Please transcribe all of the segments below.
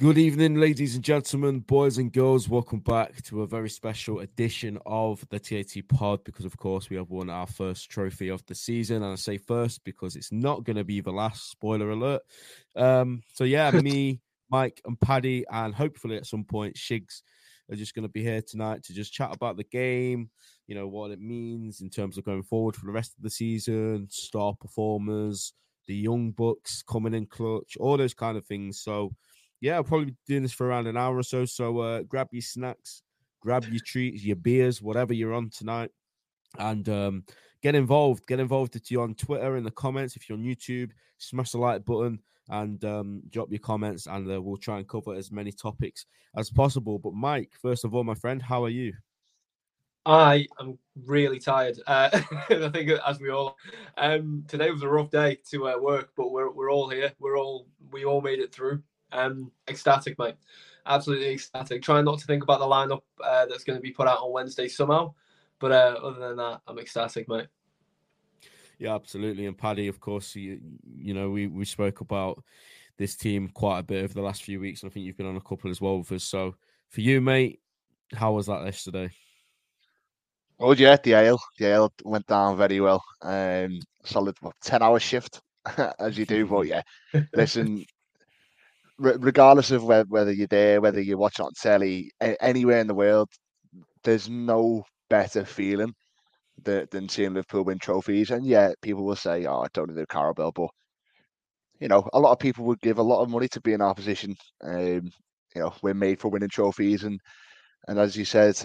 Good evening, ladies and gentlemen, boys and girls. Welcome back to a very special edition of the TAT pod because, of course, we have won our first trophy of the season. And I say first because it's not going to be the last, spoiler alert. Me, Mike and Paddy, and hopefully at some point Shigs are just going to be here tonight to just chat about the game, you know, what it means in terms of going forward for the rest of the season, star performers, the young bucks coming in clutch, all those kind of things. So, yeah, I'll probably be doing this for around an hour or so. So grab your snacks, grab your treats, your beers, whatever you're on tonight. And get involved. Get involved if you're on Twitter, in the comments. If you're on YouTube, smash the like button and drop your comments. And we'll try and cover as many topics as possible. But Mike, first of all, my friend, how are you? I am really tired. I think as we all today was a rough day to work, but we're all here. We all made it through. Ecstatic, mate. Absolutely ecstatic. Trying not to think about the lineup that's going to be put out on Wednesday somehow, but other than that, I'm ecstatic, mate. Yeah, absolutely. And Paddy, of course, you know we spoke about this team quite a bit over the last few weeks, and I think you've been on a couple as well with us. So for you, mate, how was that yesterday? Oh yeah, the ale went down very well. Solid 10-hour shift as you do, but yeah, listen. Regardless of whether you're there, whether you watch it on telly, anywhere in the world, there's no better feeling than seeing Liverpool win trophies. And yeah, people will say, "Oh, I don't need the CARABAO," but you know, a lot of people would give a lot of money to be in our position. You know, we're made for winning trophies, and as you said,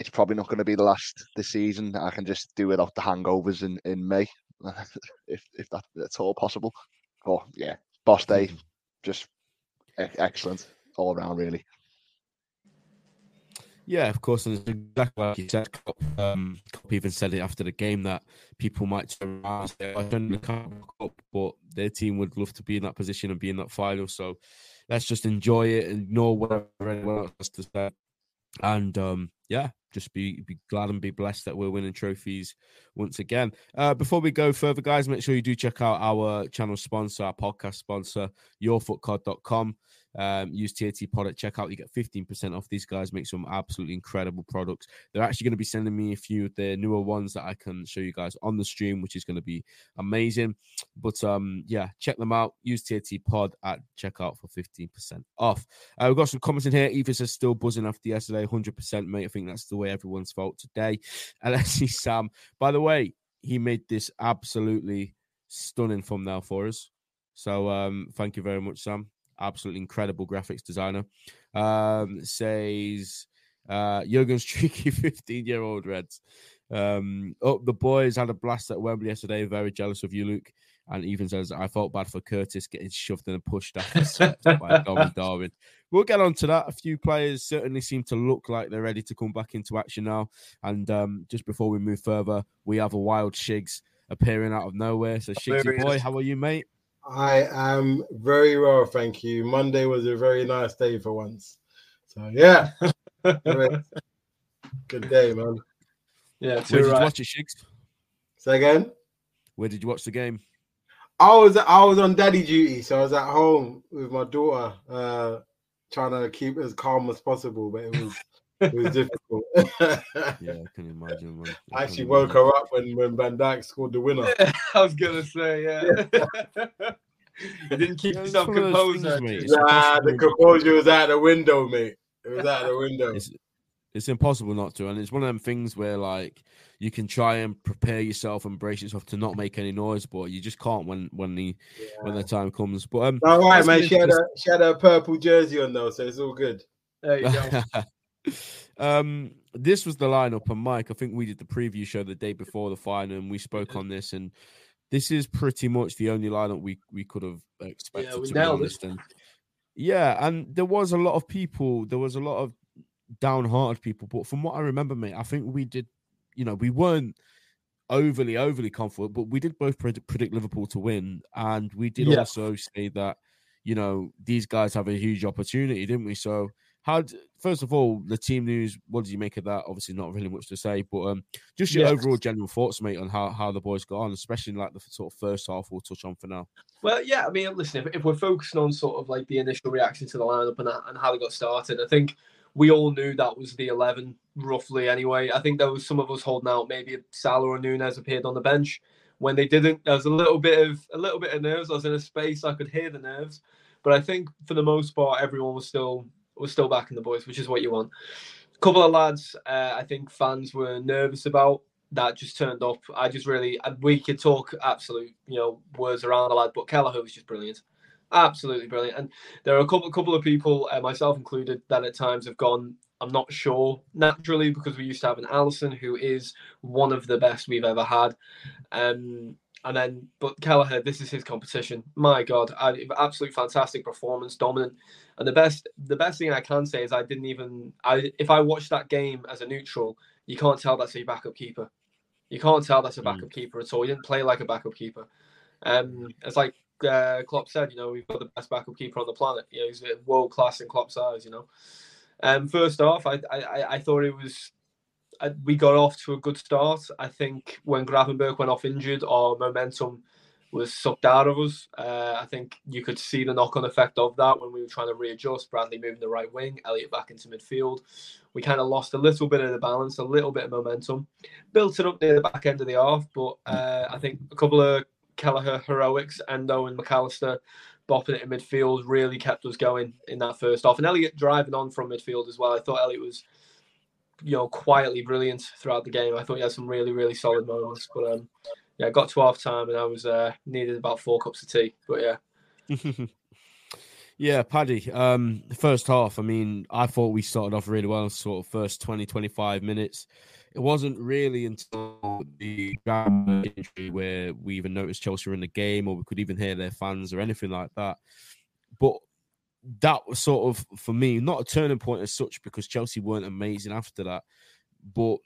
it's probably not going to be the last this season. I can just do without the hangovers in May, if that's at all possible. But yeah, boss day, just. Excellent all around, really. Yeah, of course, and it's exactly like you said. Klopp even said it after the game that people might turn around and say, "I don't know, but their team would love to be in that position and be in that final." So let's just enjoy it and ignore whatever anyone else has to say. And just be glad and be blessed that we're winning trophies once again. Before we go further, guys, make sure you do check out our channel sponsor, our podcast sponsor, yourfootcard.com. Use TAT pod at checkout. You get 15% off. These guys make some absolutely incredible products. They're actually going to be sending me a few of the newer ones that I can show you guys on the stream, which is going to be amazing. But check them out. Use TAT pod at checkout for 15% off. We've got some comments in here. Eva says, still buzzing after yesterday. 100%, mate. I think that's the way everyone's felt today. Alessi Sam, by the way, he made this absolutely stunning thumbnail for us. So thank you very much, Sam. Absolutely incredible graphics designer. Says Jürgen's tricky 15-year-old Reds. The boys had a blast at Wembley yesterday. Very jealous of you, Luke. And even says, I felt bad for Curtis getting shoved and pushed after by Darwin. We'll get on to that. A few players certainly seem to look like they're ready to come back into action now. And just before we move further, we have a wild Shigs appearing out of nowhere. So Shigsy boy, how are you, mate? I am very well, thank you. Monday was a very nice day for once. So, yeah. Good day, man. Yeah, where did you watch it, Shigs? Say again? Where did you watch the game? I was on daddy duty, so I was at home with my daughter, trying to keep as calm as possible, but it was difficult. Yeah, I can imagine. Man. I actually woke her up when Van Dijk scored the winner. Yeah, I was going to say, yeah. You didn't keep yourself composed. Nah, the composure was out the window, mate. It was out the window. It's impossible not to. And it's one of them things where, like, you can try and prepare yourself and brace yourself to not make any noise, but you just can't when the time comes. But all right, mate. She had a purple jersey on, though, so it's all good. There you go. This was the lineup, and Mike, I think we did the preview show the day before the final, and we spoke on this, and this is pretty much the only lineup we could have expected to be honest. And Yeah, and there was a lot of people, there was a lot of downhearted people, but from what I remember, mate, I think we did, you know, we weren't overly confident, but we did both predict Liverpool to win, and we did also say that, you know, these guys have a huge opportunity, didn't we? So, first of all, the team news, what did you make of that? Obviously, not really much to say, but just your overall general thoughts, mate, on how the boys got on, especially in, like, the sort of first half we'll touch on for now. Well, yeah, I mean, listen, if we're focusing on sort of like the initial reaction to the lineup and how they got started, I think we all knew that was the 11, roughly, anyway. I think there was some of us holding out. Maybe Salah or Nunes appeared on the bench. When they didn't, there was a little bit of nerves. I was in a space, I could hear the nerves. But I think for the most part, everyone was still backing the boys, which is what you want. A couple of lads, I think fans were nervous about, that just turned up. We could talk absolute, you know, words around the lad, but Kelleher was just brilliant. Absolutely brilliant. And there are a couple of people, myself included, that at times have gone, I'm not sure, naturally, because we used to have an Alisson who is one of the best we've ever had. But Kelleher, this is his competition. My God, absolute fantastic performance, dominant. And the best thing I can say is if I watched that game as a neutral, you can't tell that's a backup keeper. You can't tell that's a backup keeper at all. He didn't play like a backup keeper. It's like Klopp said, you know, we've got the best backup keeper on the planet. You know, he's world class in Klopp's eyes, you know. First off, I thought it was, we got off to a good start. I think when Gravenberch went off injured, our momentum was sucked out of us. I think you could see the knock-on effect of that when we were trying to readjust. Bradley moving the right wing, Elliot back into midfield. We kind of lost a little bit of the balance, a little bit of momentum. Built it up near the back end of the half, but I think a couple of Kelleher heroics, Endo and McAllister, bopping it in midfield really kept us going in that first half. And Elliot driving on from midfield as well. I thought Elliot was, you know, quietly brilliant throughout the game. I thought he had some really, really solid moments. But yeah, got to half time and I was needed about 4 cups of tea. But yeah. Yeah, Paddy, the first half, I mean, I thought we started off really well, sort of first 20, 25 minutes. It wasn't really until the ground injury where we even noticed Chelsea were in the game or we could even hear their fans or anything like that. But that was sort of, for me, not a turning point as such because Chelsea weren't amazing after that. But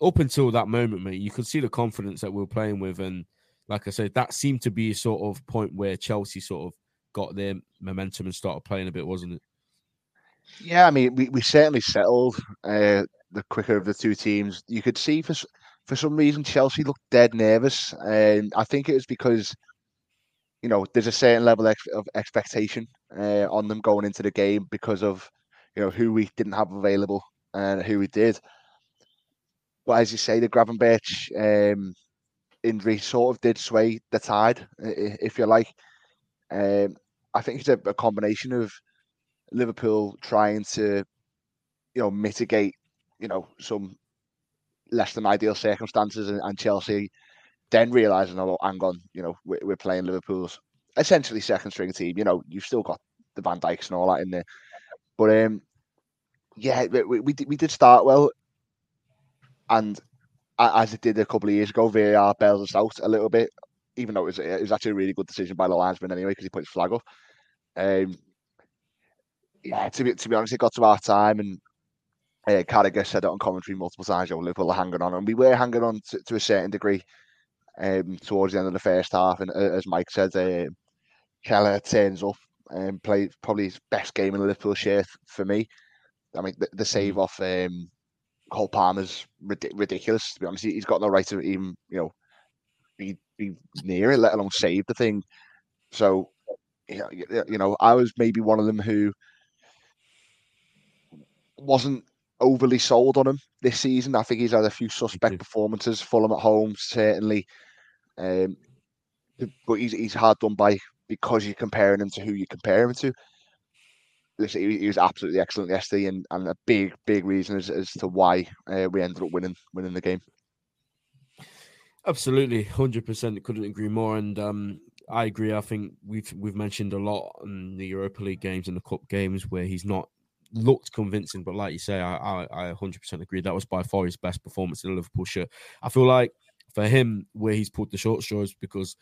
up until that moment, mate, you could see the confidence that we were playing with. And like I said, that seemed to be a sort of point where Chelsea sort of got their momentum and started playing a bit, wasn't it? Yeah, I mean, we certainly settled the quicker of the two teams. You could see for some reason Chelsea looked dead nervous, and I think it was because, you know, there's a certain level of expectation on them going into the game because of, you know, who we didn't have available and who we did. But as you say, the Gravenberch injury sort of did sway the tide, if you like. I think it's a combination of Liverpool trying to, you know, mitigate, you know, some less than ideal circumstances, and Chelsea then realising, oh, hang on, you know, we're playing Liverpool's essentially second string team. You know, you've still got the Van Dijks and all that in there, but yeah, we did start well, and as it did a couple of years ago, VAR bails us out a little bit, even though it was actually a really good decision by the linesman anyway because he put his flag up. Yeah, to be honest, it got to our time, and Carragher said it on commentary multiple times, oh, Liverpool are hanging on, and we were hanging on to a certain degree towards the end of the first half, and as Mike said, Kelleher turns up and played probably his best game in the Liverpool shirt for me. I mean, the save off Cole Palmer's ridiculous, to be honest. He's got no right to even, you know, be near it, let alone save the thing. So, you know, I was maybe one of them who wasn't overly sold on him this season. I think he's had a few suspect performances, Fulham at home, certainly. But he's hard done by because you're comparing him to who you compare him to. He was absolutely excellent yesterday, and a big, big reason as to why we ended up winning the game. Absolutely, 100%. Couldn't agree more. And I agree. I think we've mentioned a lot in the Europa League games and the Cup games where he's not looked convincing. But like you say, I 100% agree. That was by far his best performance in the Liverpool shirt. I feel like for him, where he's pulled the short straws, because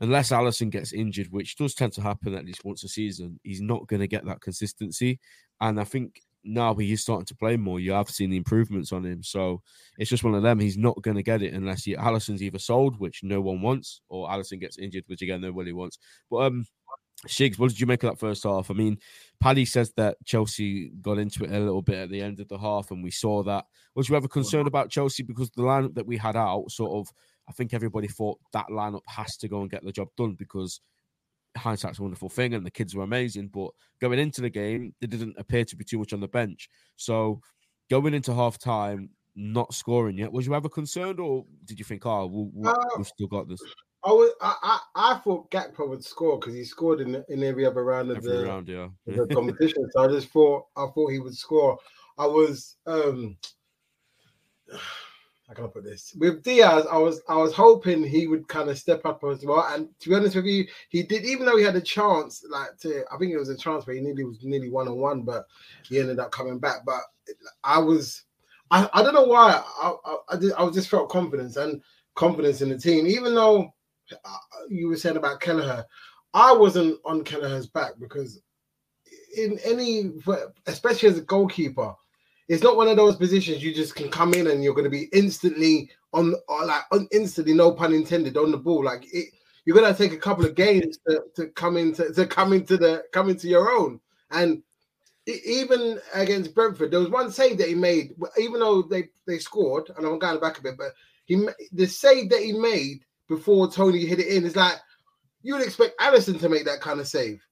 unless Alisson gets injured, which does tend to happen at least once a season, he's not going to get that consistency. And I think now he is starting to play more. You have seen the improvements on him. So it's just one of them. He's not going to get it unless Alisson's either sold, which no one wants, or Alisson gets injured, which again, nobody wants. But Shiggs, what did you make of that first half? I mean, Paddy says that Chelsea got into it a little bit at the end of the half, and we saw that. Was you ever concerned about Chelsea? Because the lineup that we had out, sort of, I think everybody thought that lineup has to go and get the job done, because hindsight's a wonderful thing and the kids were amazing. But going into the game, there didn't appear to be too much on the bench. So going into half time, not scoring yet, was you ever concerned, or did you think, we've still got this? I thought Gakpo would score, because he scored in every other round of the competition. So I just thought he would score. I was how can I put this? With Diaz, I was hoping he would kind of step up as well. And to be honest with you, he did, even though he had a chance, I think it was a chance where he was nearly one-on-one, but he ended up coming back. But I don't know why. I just felt confidence in the team, even though you were saying about Kelleher. I wasn't on Kelleher's back, because especially as a goalkeeper, it's not one of those positions you just can come in and you're going to be instantly instantly, no pun intended, on the ball. You're going to take a couple of games to come into your own. And even against Brentford, there was one save that he made, even though they scored, and I'm going back a bit, but the save that he made before Tony hit it in, is like, you would expect Alisson to make that kind of save.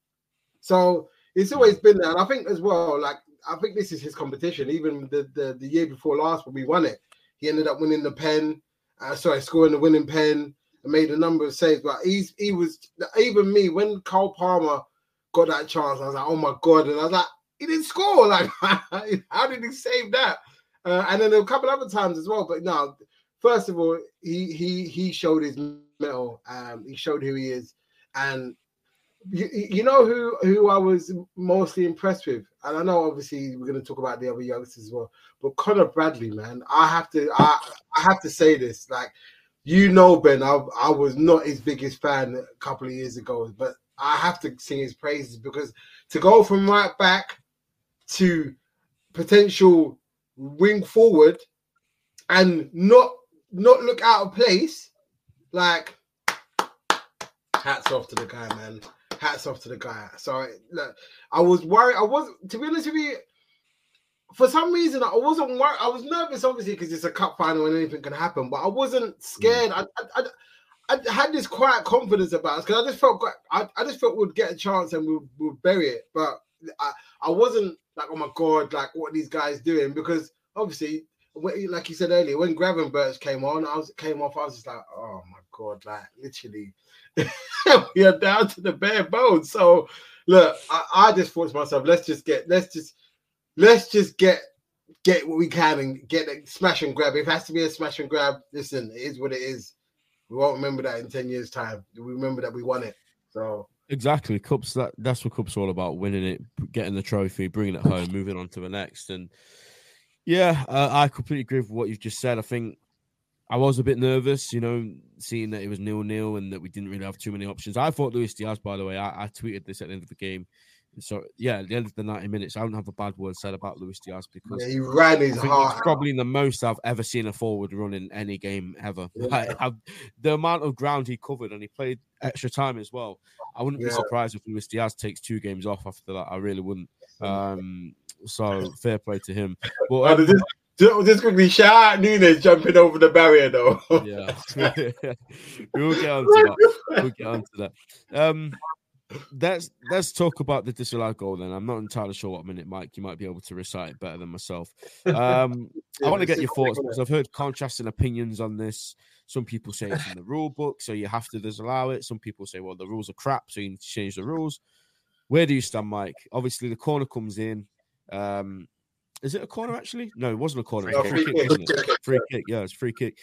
So it's always been there. And I think as well, I think this is his competition. Even the year before last, when we won it, he ended up winning the pen. Scoring the winning pen and made a number of saves. But he was, even me, when Cole Palmer got that chance, I was like, oh my God. And I was like, he didn't score. How did he save that? And then a couple other times as well. But no, first of all, he showed his mettle. He showed who he is. And you know who I was mostly impressed with, and I know obviously we're going to talk about the other youngsters as well, but Connor Bradley, man, I have to say this, Ben, I was not his biggest fan a couple of years ago, but I have to sing his praises, because to go from right back to potential wing forward and not look out of place, hats off to the guy, man. Hats off to the guy. So, look, I was worried. To be honest with you, for some reason, I wasn't worried. I was nervous, obviously, because it's a cup final and anything can happen. But I wasn't scared. I had this quiet confidence about us, because I just felt we'd get a chance and we'd bury it. But I wasn't like, oh my God, what are these guys doing? Because obviously, like you said earlier, when Gravenberch came off, I was just like, oh my God, literally. We are down to the bare bones. So look, I just thought to myself, let's just get what we can and get a smash and grab. If it has to be a smash and grab, listen, it is what it is. We won't remember that in 10 years' time. We remember that we won it. So exactly, cups. That's what cups are all about: winning it, getting the trophy, bringing it home, moving on to the next. And yeah, I completely agree with what you've just said. I think I was a bit nervous, seeing that it was 0-0 and that we didn't really have too many options. I thought Luis Diaz, by the way, I tweeted this at the end of the game. So, yeah, at the end of the 90 minutes, I don't have a bad word said about Luis Diaz, because he ran his heart. It's probably the most I've ever seen a forward run in any game ever. Yeah. The amount of ground he covered, and he played extra time as well. I wouldn't be surprised if Luis Diaz takes 2 games off after that. I really wouldn't. So, fair play to him. But, just quickly, shout out Nunes jumping over the barrier, though. Yeah, we'll get onto that. Let's talk about the disallowed goal then. I'm not entirely sure what minute, Mike. You might be able to recite it better than myself. I want to get your thoughts, because I've heard contrasting opinions on this. Some people say it's in the rule book, so you have to disallow it. Some people say, well, the rules are crap, so you need to change the rules. Where do you stand, Mike? Obviously, the corner comes in. Is it a corner, actually? No, it wasn't a corner. No, free kick. Yeah, it's free kick.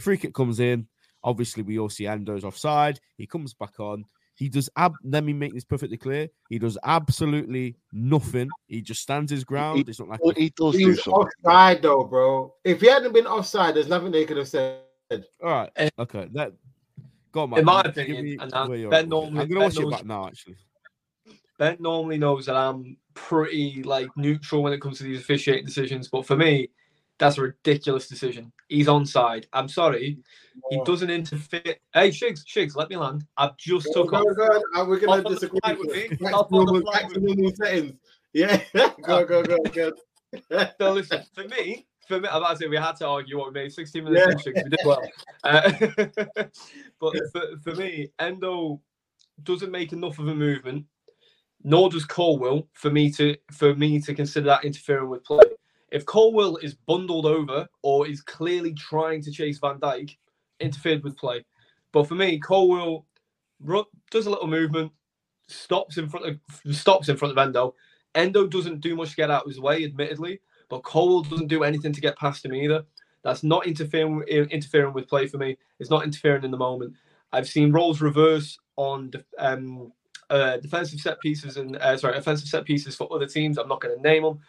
Free kick comes in. Obviously, we all see Endo's offside. He comes back on. He does, let me make this perfectly clear, he does absolutely nothing. He just stands his ground. It's not like he does do something. Offside, though, bro. If he hadn't been offside, there's nothing they could have said. All right. Okay. Go on, man. In my opinion, Ben normally... I'm going to watch it back now, actually. Ben normally knows that I'm pretty like neutral when it comes to these officiating decisions, but for me, that's a ridiculous decision. He's onside. I'm sorry. He doesn't interfere. Hey, Shiggs, let me land. I've just took off. We're going to disagree with me. Yeah, go. So listen, for me, I'm about to say we had to argue what we made 16 minutes in, Shiggs. We did well. But for me, Endo doesn't make enough of a movement, nor does Colwell for me to consider that interfering with play. If Colwell is bundled over or is clearly trying to chase Van Dijk, interfered with play. But for me, Colwell does a little movement, stops in front of Endo. Endo doesn't do much to get out of his way, admittedly, but Colwell doesn't do anything to get past him either. That's not interfering with play for me. It's not interfering in the moment. I've seen roles reverse on offensive set pieces for other teams. I'm not going to name them.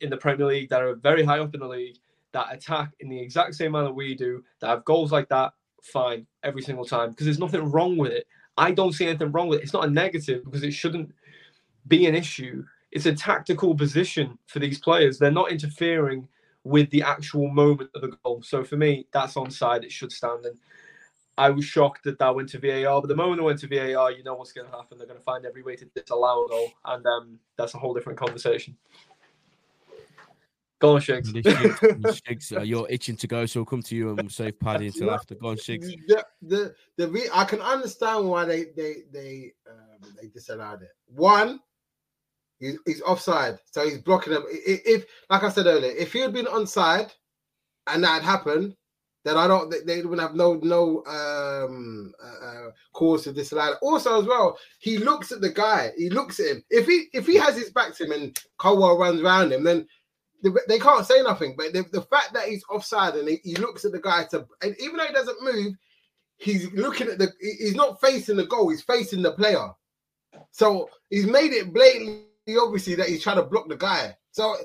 In the Premier League that are very high up in the league that attack in the exact same manner we do, that have goals like that, fine, every single time, because there's nothing wrong with it. I don't see anything wrong with it. It's not a negative because it shouldn't be an issue. It's a tactical position for these players. They're not interfering with the actual moment of the goal. So for me, that's onside. It should stand. And I was shocked that went to VAR, but the moment it went to VAR, you know what's going to happen. They're going to find every way to disallow a goal, and that's a whole different conversation. Go on, Shiggs. Shiggs, you're itching to go, so we'll come to you and we'll save Paddy until after. Go on, Shiggs. I can understand why they disallowed it. One, he's offside, so he's blocking him. If, like I said earlier, if he had been onside and that had happened, then they would have no cause to disallow. Also, as well, he looks at the guy. He looks at him. If he has his back to him and Colwell runs around him, then they can't say nothing, but the fact that he's offside and he looks at the guy and even though he doesn't move, he's looking at he's not facing the goal, he's facing the player. So he's made it blatantly obviously that he's trying to block the guy. So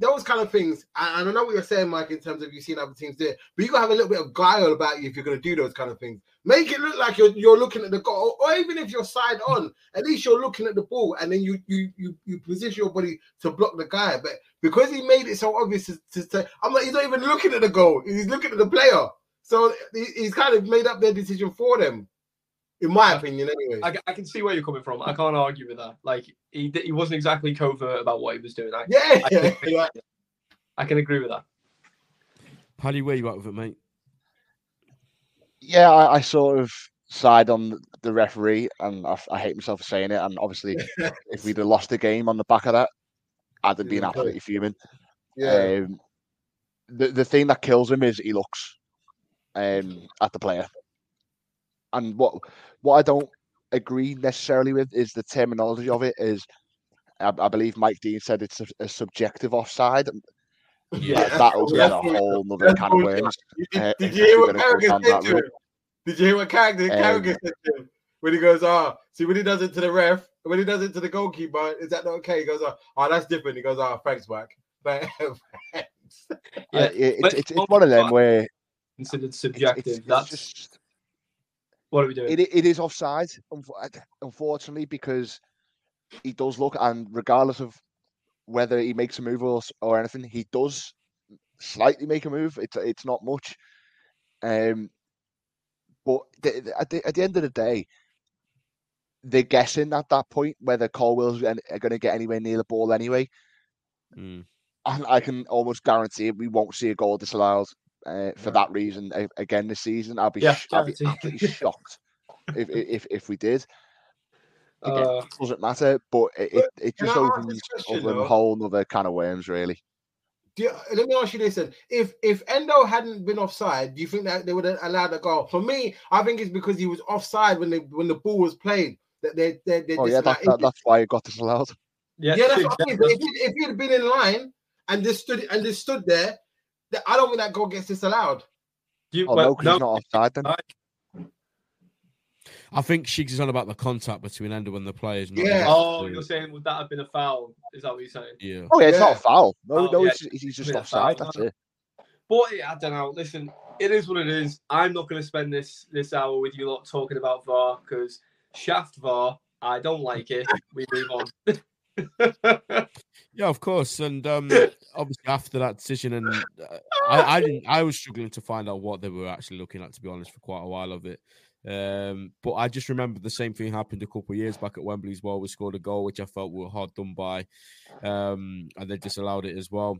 those kind of things, and I know what you're saying, Mike, in terms of you've seen other teams do it, but you got to have a little bit of guile about you if you're going to do those kind of things. Make it look like you're looking at the goal, or even if you're side on, at least you're looking at the ball, and then you position your body to block the guy. But because he made it so obvious to I'm like, he's not even looking at the goal; he's looking at the player. So he's kind of made up their decision for them, in my opinion. Anyway, I can see where you're coming from. I can't argue with that. Like he wasn't exactly covert about what he was doing. I can agree with that. Paddy, where you at with it, mate? Yeah, I sort of side on the referee, and I hate myself for saying it. And obviously, if we'd have lost the game on the back of that, I'd have been absolutely fuming. Yeah. The thing that kills him is he looks at the player. And what I don't agree necessarily with is the terminology of it. Is I believe Mike Dean said it's a subjective offside. Yeah, that was a whole other kind of words. Did you hear what Carragher said to him? Did you hear what Carragher said to him? When he goes, see, when he does it to the ref, when he does it to the goalkeeper, is that not okay? He goes, oh, that's different. He goes, thanks, Mike. But it's one of them where considered subjective. That's just, what are we doing? It is offside, unfortunately, because he does look, and regardless of whether he makes a move or anything, he does slightly make a move. It's not much, but at the end of the day, they're guessing at that point whether Colwell's are going to get anywhere near the ball anyway. And I can almost guarantee we won't see a goal disallowed for that reason again this season. I'll be absolutely shocked if we did. Again, it doesn't matter, but it just opens a whole other can of worms, really. Let me ask you this then. If Endo hadn't been offside, do you think that they would have allowed a goal? For me, I think it's because he was offside when the ball was played. That they that's why he got disallowed. Yeah, that's what I mean. If he had been in line and just stood there, I don't think that goal gets disallowed. He's not offside then. I think Shiggs is on about the contact between Endo and the players. You're saying would that have been a foul? Is that what you're saying? Yeah. Oh, yeah, it's not a foul. No, he's just offside. That's it. But I don't know. Listen, It is what it is. I'm not going to spend this hour with you lot talking about VAR because shaft VAR, I don't like it. We move on. Yeah, of course, and obviously after that decision, and I didn't. I was struggling to find out what they were actually looking at, to be honest, for quite a while of it. But I just remember the same thing happened a couple of years back at Wembley as well. We scored a goal, which I felt we were hard done by, and they disallowed it as well.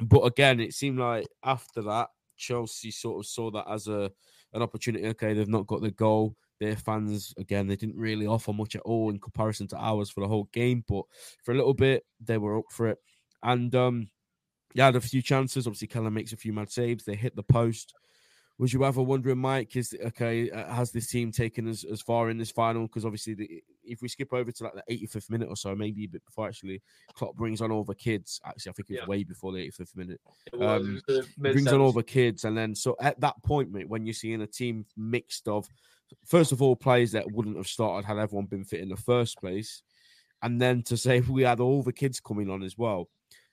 But again, it seemed like after that, Chelsea sort of saw that as an opportunity. Okay, they've not got the goal. Their fans, again, they didn't really offer much at all in comparison to ours for the whole game. But for a little bit, they were up for it. And they had a few chances. Obviously, Kelleher makes a few mad saves. They hit the post. Was you ever wondering, Mike, has this team taken as far in this final? Because obviously, if we skip over to like the 85th minute or so, maybe a bit before actually, Klopp brings on all the kids. Actually, I think it was way before the 85th minute. Brings on all the kids. And then, so at that point, mate, when you're seeing a team mixed of, first of all, players that wouldn't have started had everyone been fit in the first place. And then to say we had all the kids coming on as well.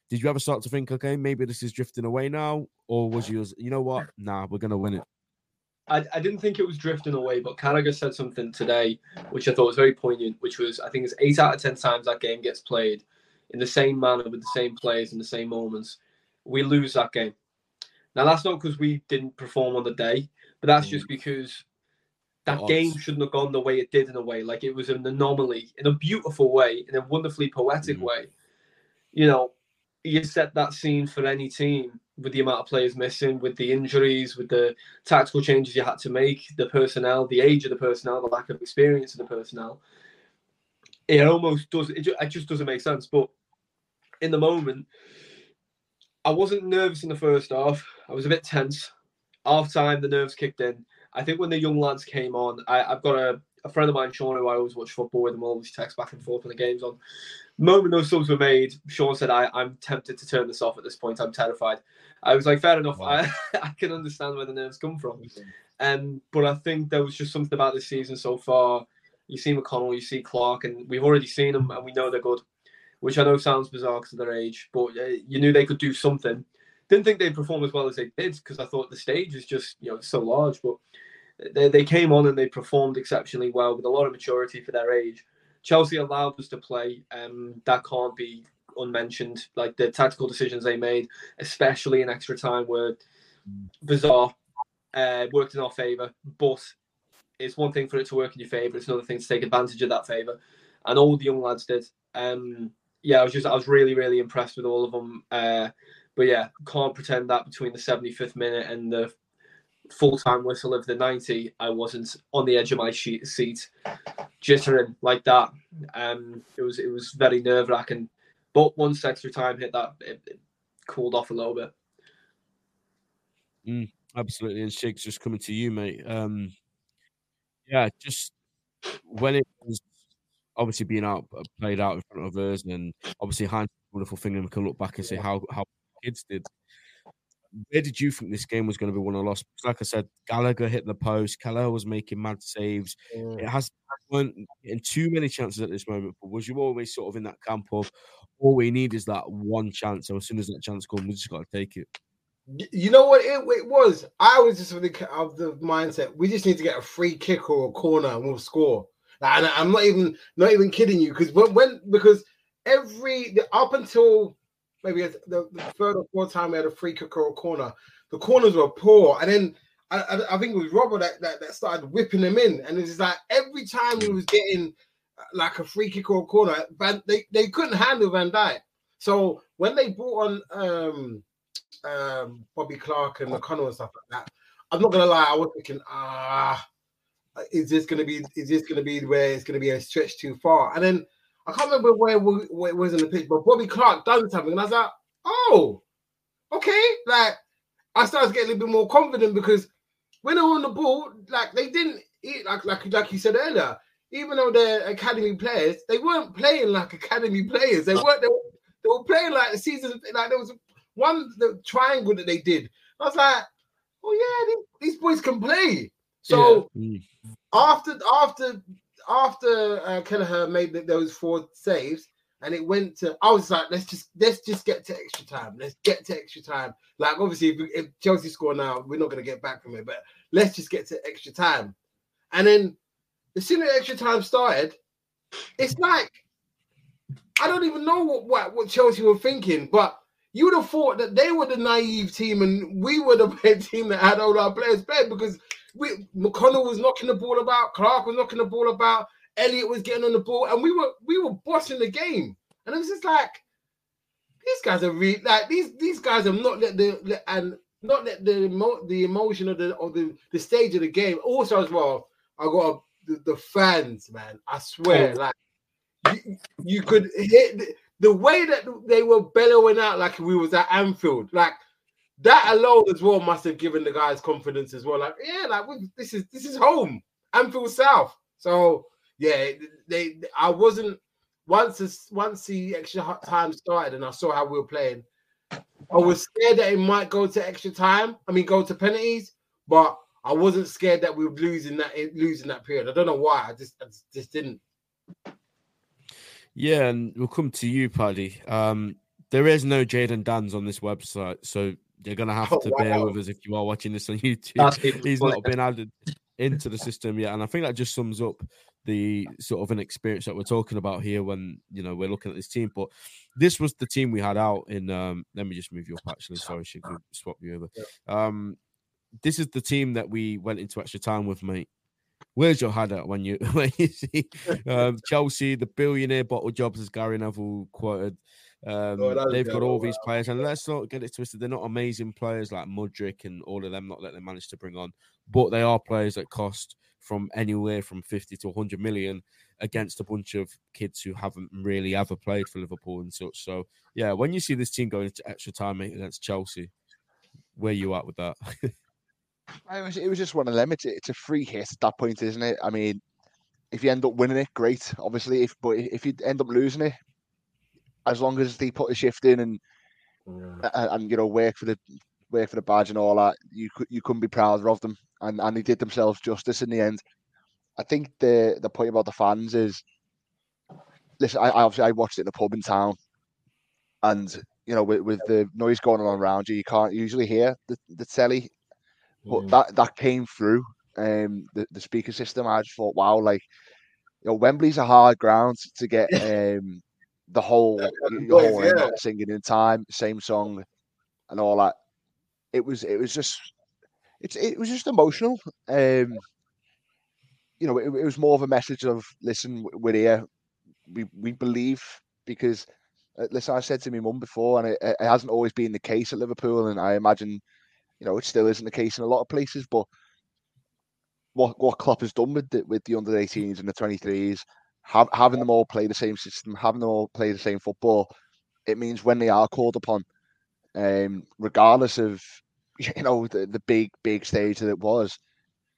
Did you ever start to think, okay, maybe this is drifting away now? Or was you know what? Nah, we're going to win it. I didn't think it was drifting away, but Carragher said something today, which I thought was very poignant, which was, I think it's 8 out of 10 times that game gets played in the same manner with the same players in the same moments. We lose that game. Now, that's not because we didn't perform on the day, but that's just because that game shouldn't have gone the way it did in a way. Like, it was an anomaly in a beautiful way, in a wonderfully poetic way. You know, you set that scene for any team with the amount of players missing, with the injuries, with the tactical changes you had to make, the personnel, the age of the personnel, the lack of experience of the personnel. It almost does. It just doesn't make sense. But in the moment, I wasn't nervous in the first half. I was a bit tense. Half time, the nerves kicked in. I think when the young lads came on, I've got a friend of mine, Sean, who I always watch football with, and always text back and forth when the game's on. The moment those subs were made, Sean said, I'm tempted to turn this off at this point. I'm terrified. I was like, fair enough. Wow. I can understand where the nerves come from. But I think there was just something about this season so far. You see McConnell, you see Clark, and we've already seen them, and we know they're good, which I know sounds bizarre because of their age, but you knew they could do something. Didn't think they'd perform as well as they did because I thought the stage is just, you know, so large. But they came on and they performed exceptionally well with a lot of maturity for their age. Chelsea allowed us to play. That can't be unmentioned. Like, the tactical decisions they made, especially in extra time, were bizarre. Worked in our favour. But it's one thing for it to work in your favour. It's another thing to take advantage of that favour. And all the young lads did. I was really, really impressed with all of them. But yeah, can't pretend that between the 75th minute and the full-time whistle of the 90, I wasn't on the edge of my seat, jittering like that. It was very nerve-wracking. But once extra time hit that, it cooled off a little bit. Absolutely. And Shig's just coming to you, mate. Just when it was obviously being played out in front of us, and obviously hindsight, wonderful thing, and we can look back and say how kids did. Where did you think this game was going to be won or lost? Because like I said, Gallagher hit the post. Kelleher was making mad saves. It has weren't getting too many chances at this moment, but was you always sort of in that camp of all we need is that one chance, so as soon as that chance comes, we just got to take it? You know what it was? I was just of the mindset, we just need to get a free kick or a corner and we'll score. And I'm not even kidding you, because up until maybe the third or fourth time we had a free kick or a corner, the corners were poor. And then I think it was Robert that started whipping them in. And it's like every time he was getting like a free kick or a corner, but they couldn't handle Van Dijk. So when they brought on Bobby Clark and McConnell and stuff like that, I'm not going to lie, I was thinking, is this going to be where it's going to be a stretch too far? And then I can't remember where it was in the pitch, but Bobby Clark done something, and I was like, oh, okay. Like, I started getting a little bit more confident because when they were on the ball, like, they didn't eat, like you said earlier, even though they're academy players, they weren't playing like academy players. They were playing like the season, like there was the triangle that they did. I was like, oh yeah, these boys can play. So after Kelleher made those four saves, and it went to, I was like, let's just get to extra time. Let's get to extra time. Like, obviously, if Chelsea score now, we're not going to get back from it, but let's just get to extra time. And then as soon as extra time started, it's like, I don't even know what Chelsea were thinking, but you would have thought that they were the naive team and we were the team that had all our players played, because McConnell was knocking the ball about, Clark was knocking the ball about, Elliot was getting on the ball, and we were bossing the game. And it was just like, these guys are really, like, these guys have not let the emotion of the stage of the game. Also as well, I got the fans, man. I swear, like, you could hear the way that they were bellowing out, like we was at Anfield. Like, that alone as well must have given the guys confidence as well. Like, yeah, like, this is home, Anfield South. So yeah, I wasn't, once the extra time started and I saw how we were playing, I was scared that it might go to extra time. I mean, go to penalties, but I wasn't scared that we were losing that period. I don't know why. I just didn't. Yeah, and we'll come to you, Paddy. There is no Jadon Danz on this website, so you're going to have to bear with us if you are watching this on YouTube. He's not been added into the system yet, and I think that just sums up the sort of inexperience that we're talking about here when, you know, we're looking at this team. But this was the team we had out in... let me just move you up, actually. Sorry, should we swap you over? Yeah. This is the team that we went into extra time with, mate. Where's your head at when you see Chelsea, the billionaire bottle jobs, as Gary Neville quoted? They've got all these players, and let's not get it twisted. They're not amazing players like Mudryk and all of them, not that they managed to bring on, but they are players that cost from anywhere from 50 to 100 million against a bunch of kids who haven't really ever played for Liverpool and such. So, yeah, when you see this team going into extra time against Chelsea, where you at with that? It was just one of them. It's a free hit at that point, isn't it? I mean, if you end up winning it, great, obviously. But if you end up losing it, as long as they put a shift in and you know, work for the badge and all that, you couldn't be prouder of them. And they did themselves justice in the end. I think the point about the fans is, listen, I watched it in the pub in town, and you know, with the noise going on around you can't usually hear the telly. But that came through the speaker system. I just thought, wow, like, you know, Wembley's a hard ground to get the whole singing in time, same song, and all that. It was just emotional. You know, it was more of a message of, listen, we're here, we believe, because, listen, I said to my mum before, and it hasn't always been the case at Liverpool, and I imagine, you know, it still isn't the case in a lot of places, but what Klopp has done with the under-18s and the 23s, having them all play the same system, having them all play the same football, it means when they are called upon, regardless of, you know, the big stage that it was,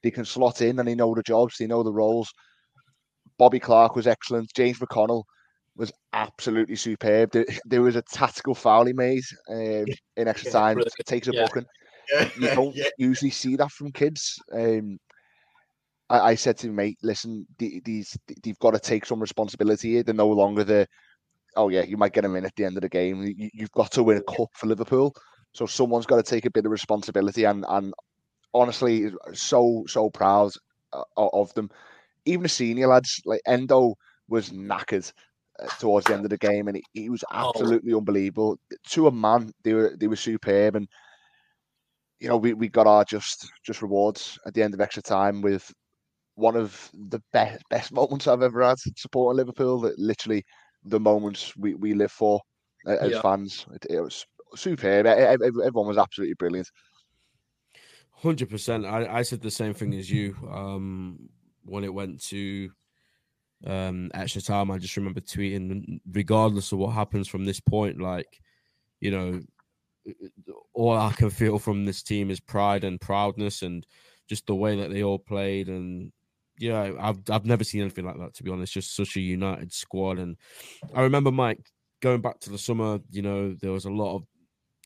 they can slot in and they know the jobs, they know the roles. Bobby Clark was excellent. James McConnell was absolutely superb. There was a tactical foul he made in extra time. It takes a booking. Yeah, you don't usually see that from kids. I said to him, mate, listen, they've got to take some responsibility here. They're no longer you might get them in at the end of the game. You've got to win a cup for Liverpool. So someone's got to take a bit of responsibility. And honestly, so proud of them. Even the senior lads, like Endo was knackered towards the end of the game. And he was absolutely unbelievable. To a man, they were superb. And, you know, we got our just rewards at the end of extra time with one of the best moments I've ever had supporting Liverpool. That literally the moments we live for as fans. It was superb. Everyone was absolutely brilliant. 100%. I said the same thing as you when it went to extra time. I just remember tweeting, regardless of what happens from this point, like, you know, all I can feel from this team is pride and proudness and just the way that they all played. And yeah, I've never seen anything like that, to be honest. Just such a united squad. And I remember, Mike, going back to the summer, you know, there was a lot of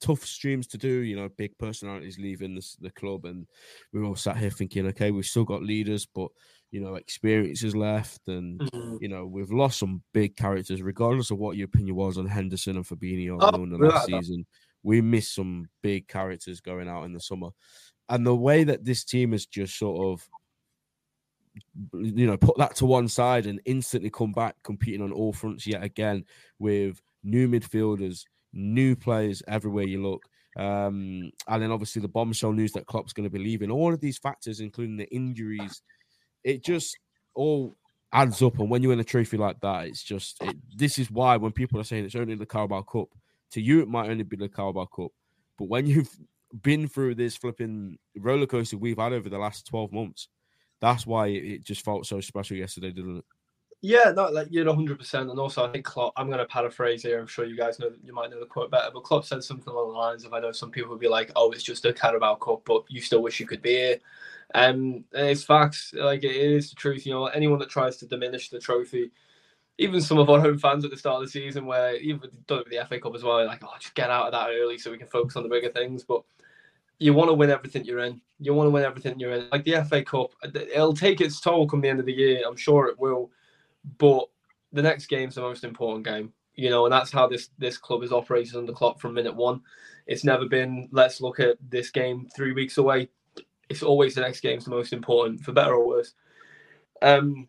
tough streams to do, you know, big personalities leaving the club, and we were all sat here thinking, okay, we've still got leaders, but you know, experiences left. And, you know, we've lost some big characters, regardless of what your opinion was on Henderson and Fabinho last season. We missed some big characters going out in the summer. And the way that this team has just sort of, you know, put that to one side and instantly come back competing on all fronts yet again with new midfielders, new players everywhere you look. And then obviously the bombshell news that Klopp's going to be leaving. All of these factors, including the injuries, it just all adds up. And when you win a trophy like that, it's just this is why when people are saying it's only the Carabao Cup, to you it might only be the Carabao Cup, but when you've been through this flipping roller coaster we've had over the last 12 months, that's why it just felt so special yesterday, didn't it? Yeah, no, like you're 100%. And also, I think Klopp, I'm going to paraphrase here. I'm sure you guys know, you might know the quote better, but Klopp said something along the lines of, I know some people would be like, oh, it's just a Carabao Cup, but you still wish you could be here. And it's facts. Like, it is the truth. You know, anyone that tries to diminish the trophy, even some of our home fans at the start of the season, where even done with the FA Cup as well, like, oh, just get out of that early so we can focus on the bigger things. But you want to win everything you're in. You want to win everything you're in. Like the FA Cup, it'll take its toll come the end of the year. I'm sure it will. But the next game's the most important game, you know, and that's how this club has operated under Klopp from minute one. It's never been, let's look at this game 3 weeks away. It's always the next game's the most important, for better or worse. And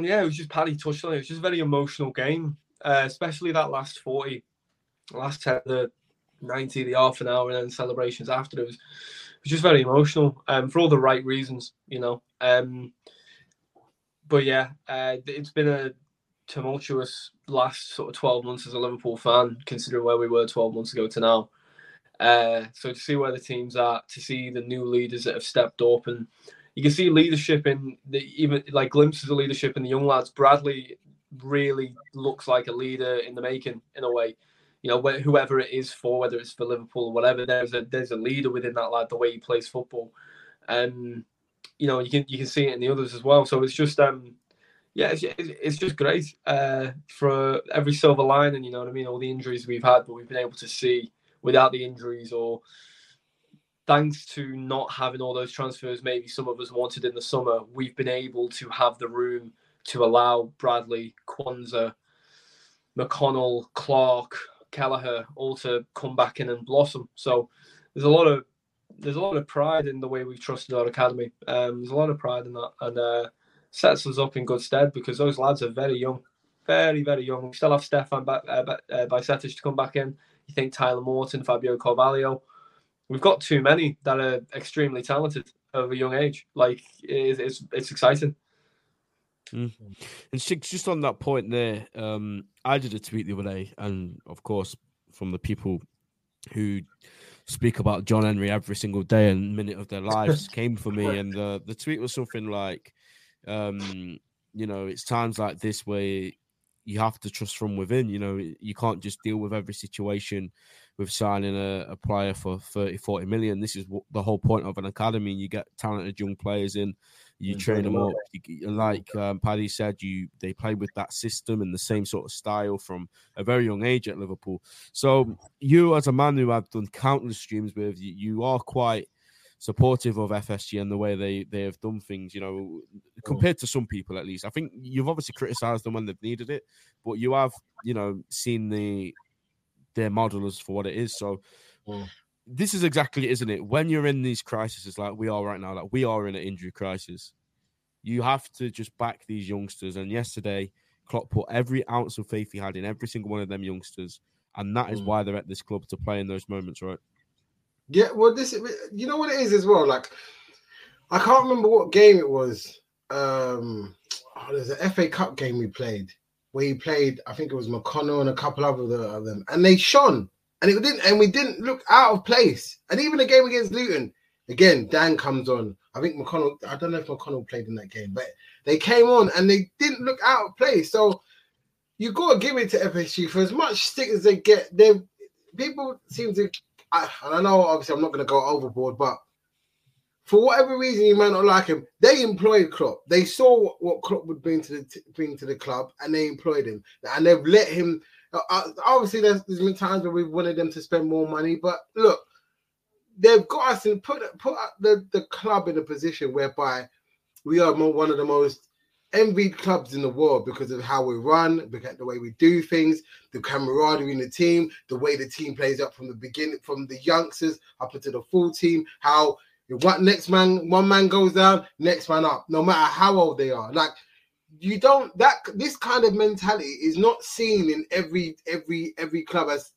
yeah, it was just, Paddy touched on it. It was just a very emotional game, especially that last 40, last 10, the 90, the half an hour, and then celebrations after. It was just very emotional for all the right reasons, you know. But yeah, it's been a tumultuous last sort of 12 months as a Liverpool fan, considering where we were 12 months ago to now. So to see where the team's at, to see the new leaders that have stepped up, and you can see leadership in the even like glimpses of leadership in the young lads. Bradley really looks like a leader in the making, in a way. You know, whoever it is for, whether it's for Liverpool or whatever, there's a leader within that lad, the way he plays football. You know, you can see it in the others as well. So it's just, it's just great for every silver lining. You know what I mean? All the injuries we've had, but we've been able to see without the injuries, or thanks to not having all those transfers, maybe some of us wanted in the summer, we've been able to have the room to allow Bradley, Quansah, McConnell, Clark, Kelleher all to come back in and blossom. So there's a lot of pride in the way we've trusted our academy. There's a lot of pride in that, and sets us up in good stead, because those lads are very young, very, very young. We still have Stefan Bajcetic to come back in. You think Tyler Morton, Fabio Carvalho. We've got too many that are extremely talented of a young age. Like, it's exciting. Mm-hmm. And just on that point there, I did a tweet the other day, and of course, from the people who speak about John Henry every single day and minute of their lives came for me. And the tweet was something like, you know, it's times like this where you have to trust from within. You know, you can't just deal with every situation with signing a player for 30, 40 million. This is the whole point of an academy. You get talented young players in, you train them up. Like Paddy said, they play with that system and the same sort of style from a very young age at Liverpool. So you, as a man who I've done countless streams with, you are quite supportive of FSG and the way they have done things, you know, compared to some people at least. I think you've obviously criticised them when they've needed it, but you have, you know, seen their model as for what it is. So this is exactly, isn't it? When you're in these crises like we are right now, like we are in an injury crisis, you have to just back these youngsters. And yesterday, Klopp put every ounce of faith he had in every single one of them youngsters. And that is why they're at this club, to play in those moments, right? Yeah, well, you know what it is as well? Like, I can't remember what game it was. There's an FA Cup game we played where he played, I think it was McConnell and a couple of them, and they shone. And we didn't look out of place. And even the game against Luton, again, Dan comes on. I think McConnell, I don't know if McConnell played in that game, but they came on and they didn't look out of place. So you got to give it to FSG for as much stick as they get. People seem to... and I know, obviously, I'm not going to go overboard, but for whatever reason you might not like him, they employed Klopp. They saw what Klopp would bring to the club, and they employed him. And they've let him... obviously, there's been times where we've wanted them to spend more money, but look, they've got us and put the club in a position whereby we are one of the most envied clubs in the world because of how we run, because of the way we do things, the camaraderie in the team, the way the team plays up from the beginning, from the youngsters up into the full team, how one man goes down, next man up, no matter how old they are. Like, you don't, that this kind of mentality is not seen in every club. As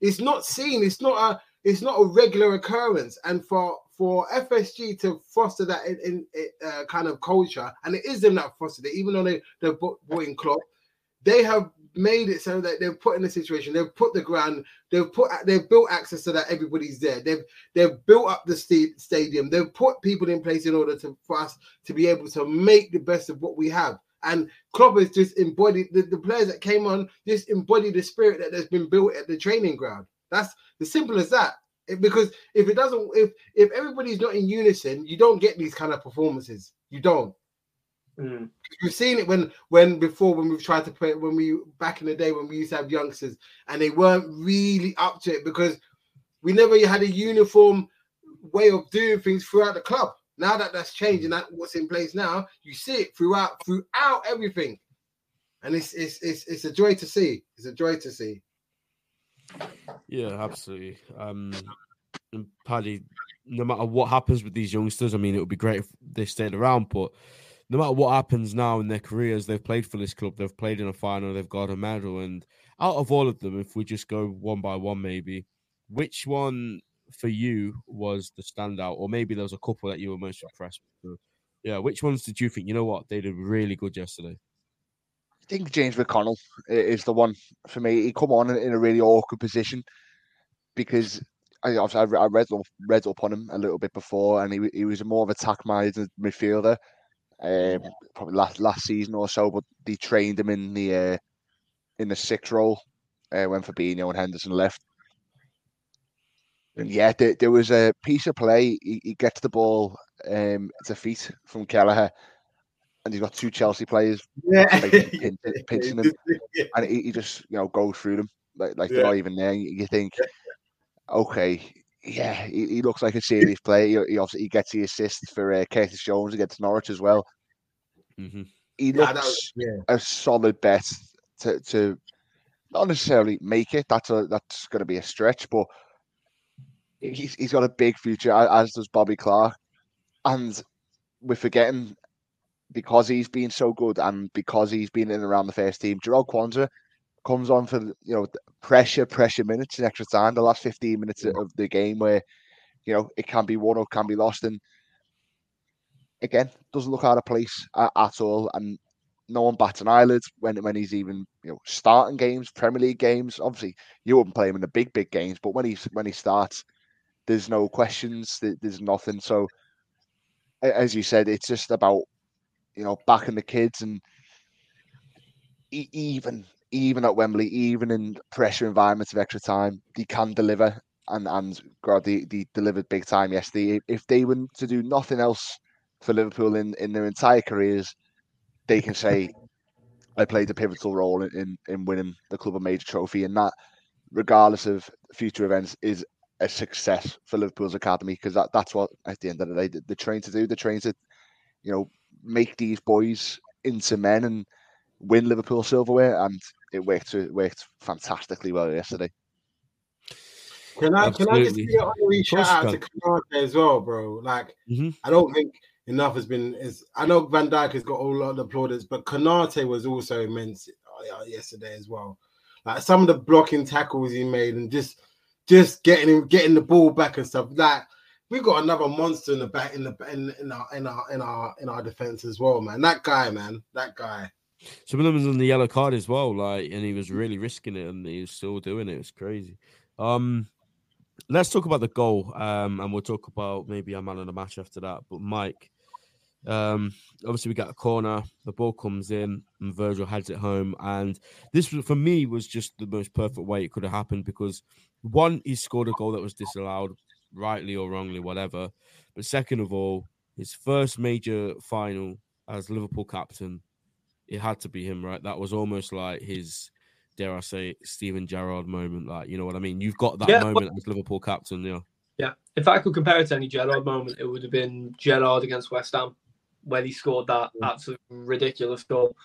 it's not seen, it's not a regular occurrence. And for FSG to foster that in kind of culture, and it is them that fostered it, even though they're buying Klopp, they have made it so that they've put in a situation, they've put the ground, they've built access so that everybody's there. They've built up the stadium. They've put people in place in order for us to be able to make the best of what we have. And Klopp has just embodied, the players that came on just embodied the spirit that has been built at the training ground. That's as simple as that. Because if everybody's not in unison, you don't get these kind of performances. You don't. Mm. You've seen it when we've tried to play, back in the day when we used to have youngsters and they weren't really up to it because we never had a uniform way of doing things throughout the club. Now that that's changed and that what's in place now, you see it throughout everything, and it's a joy to see. It's a joy to see. Yeah, absolutely. And Paddy, no matter what happens with these youngsters, I mean, it would be great if they stayed around, but no matter what happens now in their careers, they've played for this club, they've played in a final, they've got a medal. And out of all of them, if we just go one by one, maybe, which one for you was the standout? Or maybe there was a couple that you were most impressed with. Yeah, which ones did you think, you know what, they did really good yesterday? I think James McConnell is the one for me. He come on in a really awkward position because I read up on him a little bit before, and he was more of a attack-minded midfielder, probably last season or so. But they trained him in the six role when Fabinho and Henderson left. And yeah, there was a piece of play. He gets the ball to feet from Kelleher. And he's got two Chelsea players pinching them, and he just goes through them like they're not even there. You think, okay, yeah, he looks like a serious player. He gets the assist for Curtis Jones against Norwich as well. Mm-hmm. He looks a solid bet to not necessarily make it. That's going to be a stretch, but he's got a big future, as does Bobby Clark, and we're forgetting. Because he's been so good and because he's been in and around the first team, Jarell Quansah comes on for pressure minutes in extra time, the last 15 minutes of the game where it can be won or can be lost, and again doesn't look out of place at all, and no one bats an eyelid when he's even starting games, Premier League games. Obviously, you wouldn't play him in the big games, but when he starts, there's no questions, there's nothing. So, as you said, it's just about backing the kids, and even at Wembley, even in pressure environments of extra time, they can deliver. And God, they delivered big time yesterday. If they were to do nothing else for Liverpool in their entire careers, they can say, I played a pivotal role in winning the club a major trophy. And that, regardless of future events, is a success for Liverpool's academy, because that's what, at the end of the day, they're trained to do. They're trained to, make these boys into men and win Liverpool silverware, and it worked fantastically well yesterday. Can I just give an honorary shout out to Konaté as well, bro? Like, I don't think enough has been. I know Van Dijk has got a lot of applauders, but Konaté was also immense yesterday as well. Like, some of the blocking tackles he made, and just getting the ball back and stuff like. We got another monster in the back in our defense as well, man. That guy. Some of them was on the yellow card as well, and he was really risking it, and he was still doing it. It's crazy. Let's talk about the goal, and we'll talk about maybe our man of the match after that. But Mike, obviously we got a corner, the ball comes in, and Virgil heads it home. And this for me was just the most perfect way it could have happened, because one, he scored a goal that was disallowed. Rightly or wrongly, whatever. But second of all, his first major final as Liverpool captain, it had to be him, right? That was almost like his, dare I say, Steven Gerrard moment. Like, you know what I mean? You've got that moment as Liverpool captain, yeah. Yeah. If I could compare it to any Gerrard moment, it would have been Gerrard against West Ham when he scored that absolutely ridiculous goal,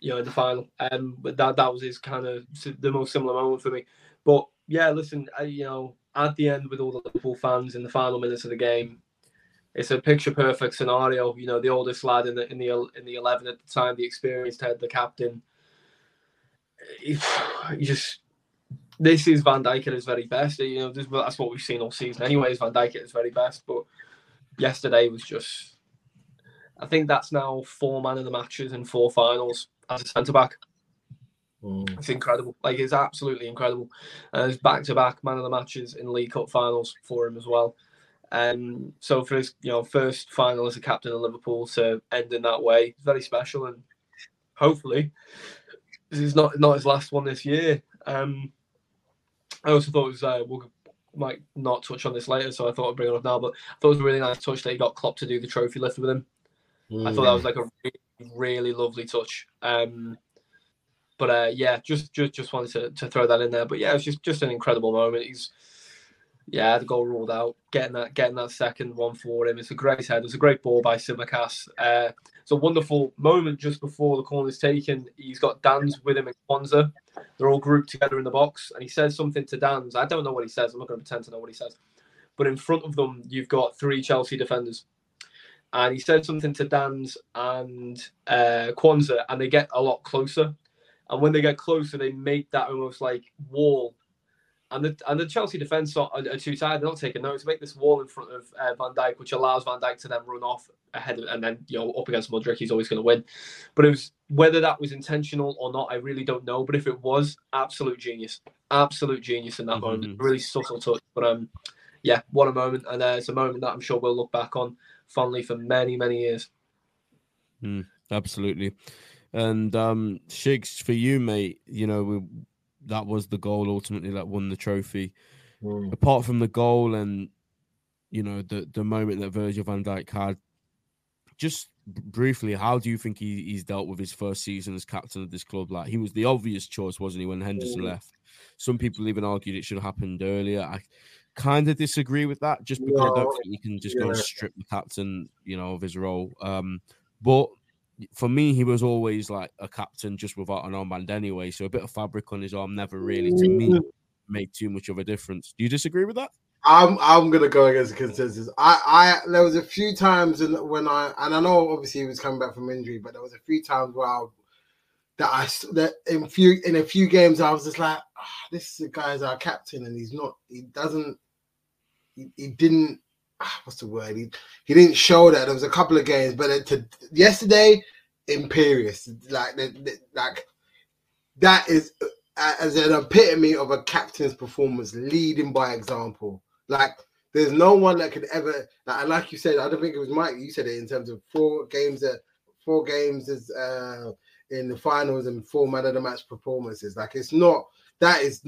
you know, in the final. But that was his kind of the most similar moment for me. But yeah, listen, you know, at the end with all the Liverpool fans in the final minutes of the game, it's a picture perfect scenario. You know, the oldest lad in the 11 at the time, the experienced head, the captain. This is Van Dijk at his very best. You know, that's what we've seen all season anyway, is Van Dijk at his very best. But yesterday was just... I think that's now 4 man of the matches and 4 finals as a centre-back. Mm. It's incredible. Like, it's absolutely incredible. And it's back-to-back man of the matches in League Cup finals for him as well. So for his, you know, first final as a captain of Liverpool to end in that way, it's very special. And hopefully this is not his last one this year. I also thought it was, we might not touch on this later, so I thought I'd bring it up now, but I thought it was a really nice touch that he got Klopp to do the trophy lift with him. Mm. I thought that was like a really, really lovely touch. Just wanted to throw that in there. But yeah, it's just an incredible moment. The goal ruled out. Getting that second one for him. It's a great head. It was a great ball by Simicas. It's a wonderful moment just before the corner's taken. He's got Danz with him and Quansah. They're all grouped together in the box, and he says something to Danz. I don't know what he says. I'm not going to pretend to know what he says. But in front of them, you've got 3 Chelsea defenders. And he said something to Danz and Quansah, and they get a lot closer. And when they get closer, they make that almost like wall. And the Chelsea defence are too tired. They're not taking notes. Make this wall in front of Van Dijk, which allows Van Dijk to then run off ahead and then, you know, up against Modric, he's always going to win. But it was, whether that was intentional or not, I really don't know. But if it was, absolute genius. Absolute genius in that moment. Really subtle touch. But what a moment. And it's a moment that I'm sure we'll look back on fondly for many, many years. Mm, absolutely. And Shiggs, for you, mate, you know, that was the goal ultimately that won the trophy. Whoa. Apart from the goal and, you know, the moment that Virgil van Dijk had, just briefly, how do you think he's dealt with his first season as captain of this club? Like, he was the obvious choice, wasn't he, when Henderson left? Some people even argued it should have happened earlier. I kind of disagree with that, just because I don't think you can just go and strip the captain, you know, of his role. But for me, he was always like a captain just without an armband anyway. So a bit of fabric on his arm never really, to me, made too much of a difference. Do you disagree with that? I'm going to go against the consensus. I there was a few times when I know obviously he was coming back from injury, but there was a few times where in a few games I was just like, this guy's our captain and he didn't. What's the word? He didn't show that. There was a couple of games, but yesterday, imperious, like that is as an epitome of a captain's performance, leading by example. Like, there's no one that could ever, like you said, I don't think it was Mike. You said it in terms of 4 games is in the finals and 4 man of the match performances. Like, it's not. That's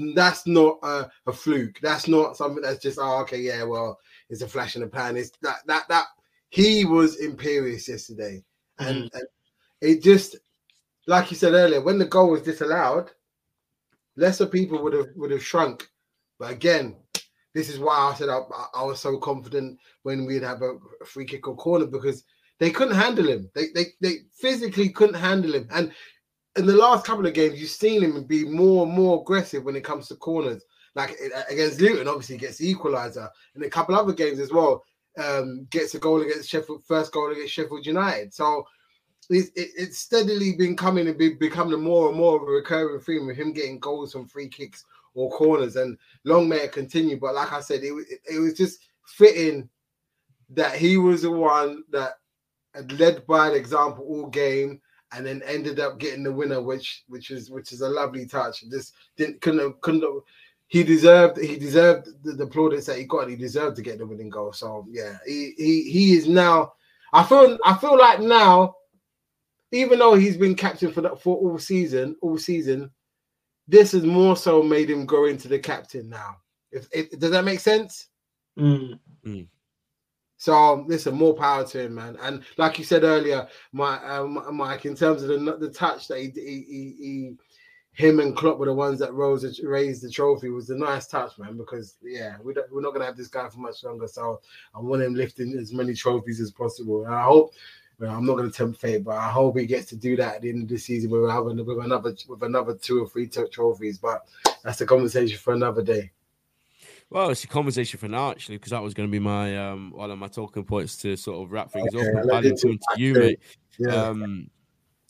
not a fluke. That's not something that's just, it's a flash in the pan. It's that he was imperious yesterday. And it just, like you said earlier, when the goal was disallowed, lesser people would have shrunk. But again, this is why I said I was so confident when we'd have a free kick or corner, because they couldn't handle him. They physically couldn't handle him. And in the last couple of games, you've seen him be more and more aggressive when it comes to corners. Like against Luton, obviously, he gets the equaliser. And a couple other games as well, gets a goal against Sheffield, first goal against Sheffield United. So it's steadily been coming and becoming more and more of a recurring theme with him getting goals from free kicks or corners. And long may it continue. But like I said, it was just fitting that he was the one that had led by an example all game, and then ended up getting the winner, which is a lovely touch. Just couldn't have, he deserved the plaudits that he got. And he deserved to get the winning goal. So yeah, he is now. I feel like now, even though he's been captain for all season, this has more so made him go into the captain now. If does that make sense? Mm-hmm. So listen, more power to him, man. And like you said earlier, Mike, in terms of the touch that he he he him and Klopp were the ones that raised the trophy. It was a nice touch, man, because, yeah, we're not going to have this guy for much longer. So I want him lifting as many trophies as possible. And I hope, well, I'm not going to tempt fate, but I hope he gets to do that at the end of the season with another 2 or 3 trophies. But that's a conversation for another day. Well, it's a conversation for now, actually, because that was going to be my one of my talking points to sort of wrap things up. I'll turn to you, mate. Yeah.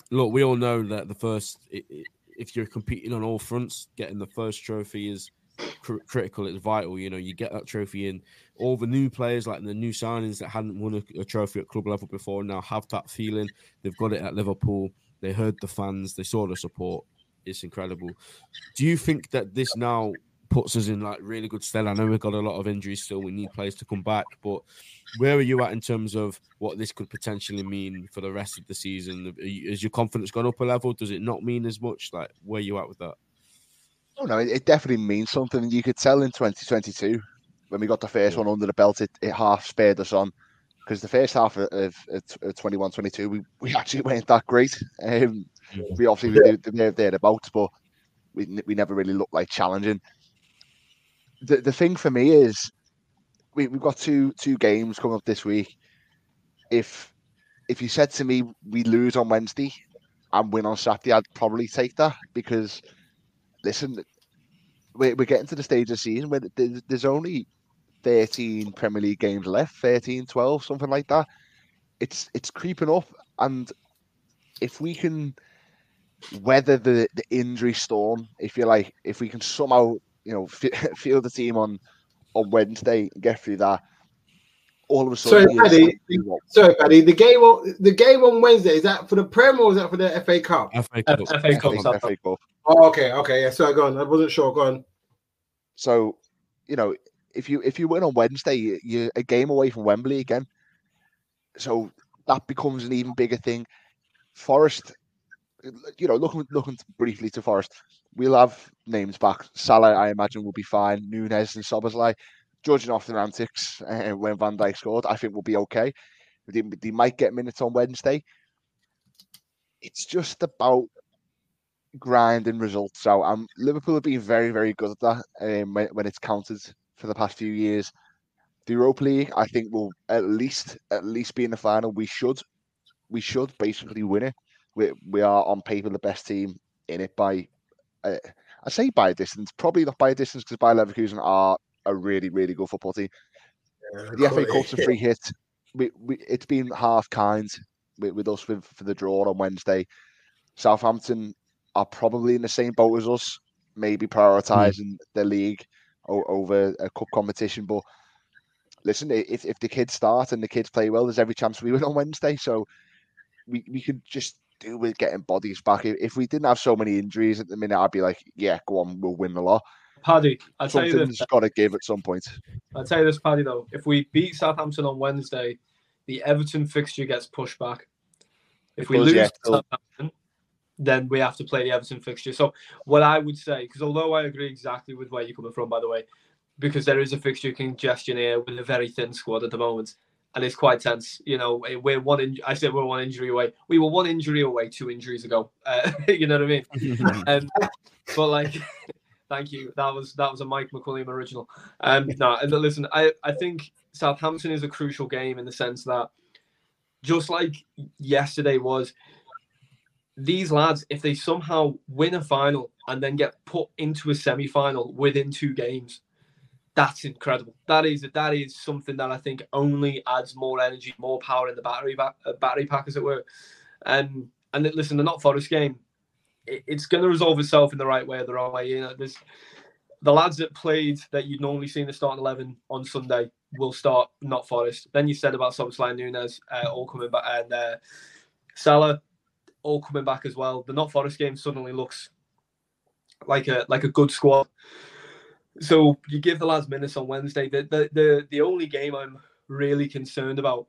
Look, we all know that the first, if you're competing on all fronts, getting the first trophy is critical. It's vital. You know, you get that trophy in. All the new players, like the new signings that hadn't won a trophy at club level before, now have that feeling. They've got it at Liverpool. They heard the fans. They saw the support. It's incredible. Do you think that this now puts us in like really good stead? I know we've got a lot of injuries still. We need players to come back. But where are you at in terms of what this could potentially mean for the rest of the season? Has your confidence gone up a level? Does it not mean as much? Like, where are you at with that? Oh no, it definitely means something. You could tell in 2022 when we got the first one under the belt, it half spared us on, because the first half of 21-22 we actually weren't that great. We obviously we were thereabouts, but we never really looked like challenging. The thing for me is we've got two games coming up this week. If you said to me we lose on Wednesday and win on Saturday, I'd probably take that, because listen, we're getting to the stage of the season where there's only 13 Premier League games left, 13, 12, something like that. It's creeping up, and if we can weather the injury storm, if you like, if we can somehow, you know, field the team on Wednesday and get through that, all of a sudden... Sorry, Paddy. The game on Wednesday, is that for the Prem or is that for the FA Cup? FA Cup. Oh, okay. Yeah, sorry, go on. I wasn't sure. Go on. So, you know, if you win on Wednesday, you're a game away from Wembley again. So that becomes an even bigger thing. Forest, you know, looking briefly to Forest, we'll have names back. Salah, I imagine, will be fine. Nunes and Szoboszlai, judging off their antics when Van Dijk scored, I think we'll be okay. They might get minutes on Wednesday. It's just about grinding results out. Liverpool have been very, very good at that when it's counted for the past few years. The Europa League, I think, will at least be in the final. We should basically win it. We are on paper the best team in it by... I say by a distance, probably not by a distance, because Bayer Leverkusen are a really, really good football team. The FA Cup's a free hit. It's been half kind with us for the draw on Wednesday. Southampton are probably in the same boat as us, maybe prioritising their league over a cup competition. But listen, if the kids start and the kids play well, there's every chance we win on Wednesday. So we could just do with getting bodies back. If we didn't have so many injuries at the minute, I'd be like, yeah, go on, we'll win the lot. Paddy, I'll tell you this. Something's got to give at some point. I'll tell you this, Paddy, though. If we beat Southampton on Wednesday, the Everton fixture gets pushed back. If we lose to Southampton, then we have to play the Everton fixture. So what I would say, because although I agree exactly with where you're coming from, by the way, because there is a fixture congestion here with a very thin squad at the moment. And it's quite tense. You know, we're one injury away. We were one injury away 2 injuries ago. You know what I mean? But like... Thank you. That was a Mike McCulliam original. No, listen, I think Southampton is a crucial game in the sense that, just like yesterday was, these lads, if they somehow win a final and then get put into a semi-final within 2 games, that's incredible. That is something that I think only adds more energy, more power in the battery pack, as it were. And listen, the Nott Forest game, it's going to resolve itself in the right way or the wrong way. You know, the lads that played that you'd normally see in the starting 11 on Sunday will start Nott Forest. Then you said about Szoboszlai, Nunes all coming back, and Salah all coming back as well. The Nott Forest game suddenly looks like a good squad. So you give the lads minutes on Wednesday. The only game I'm really concerned about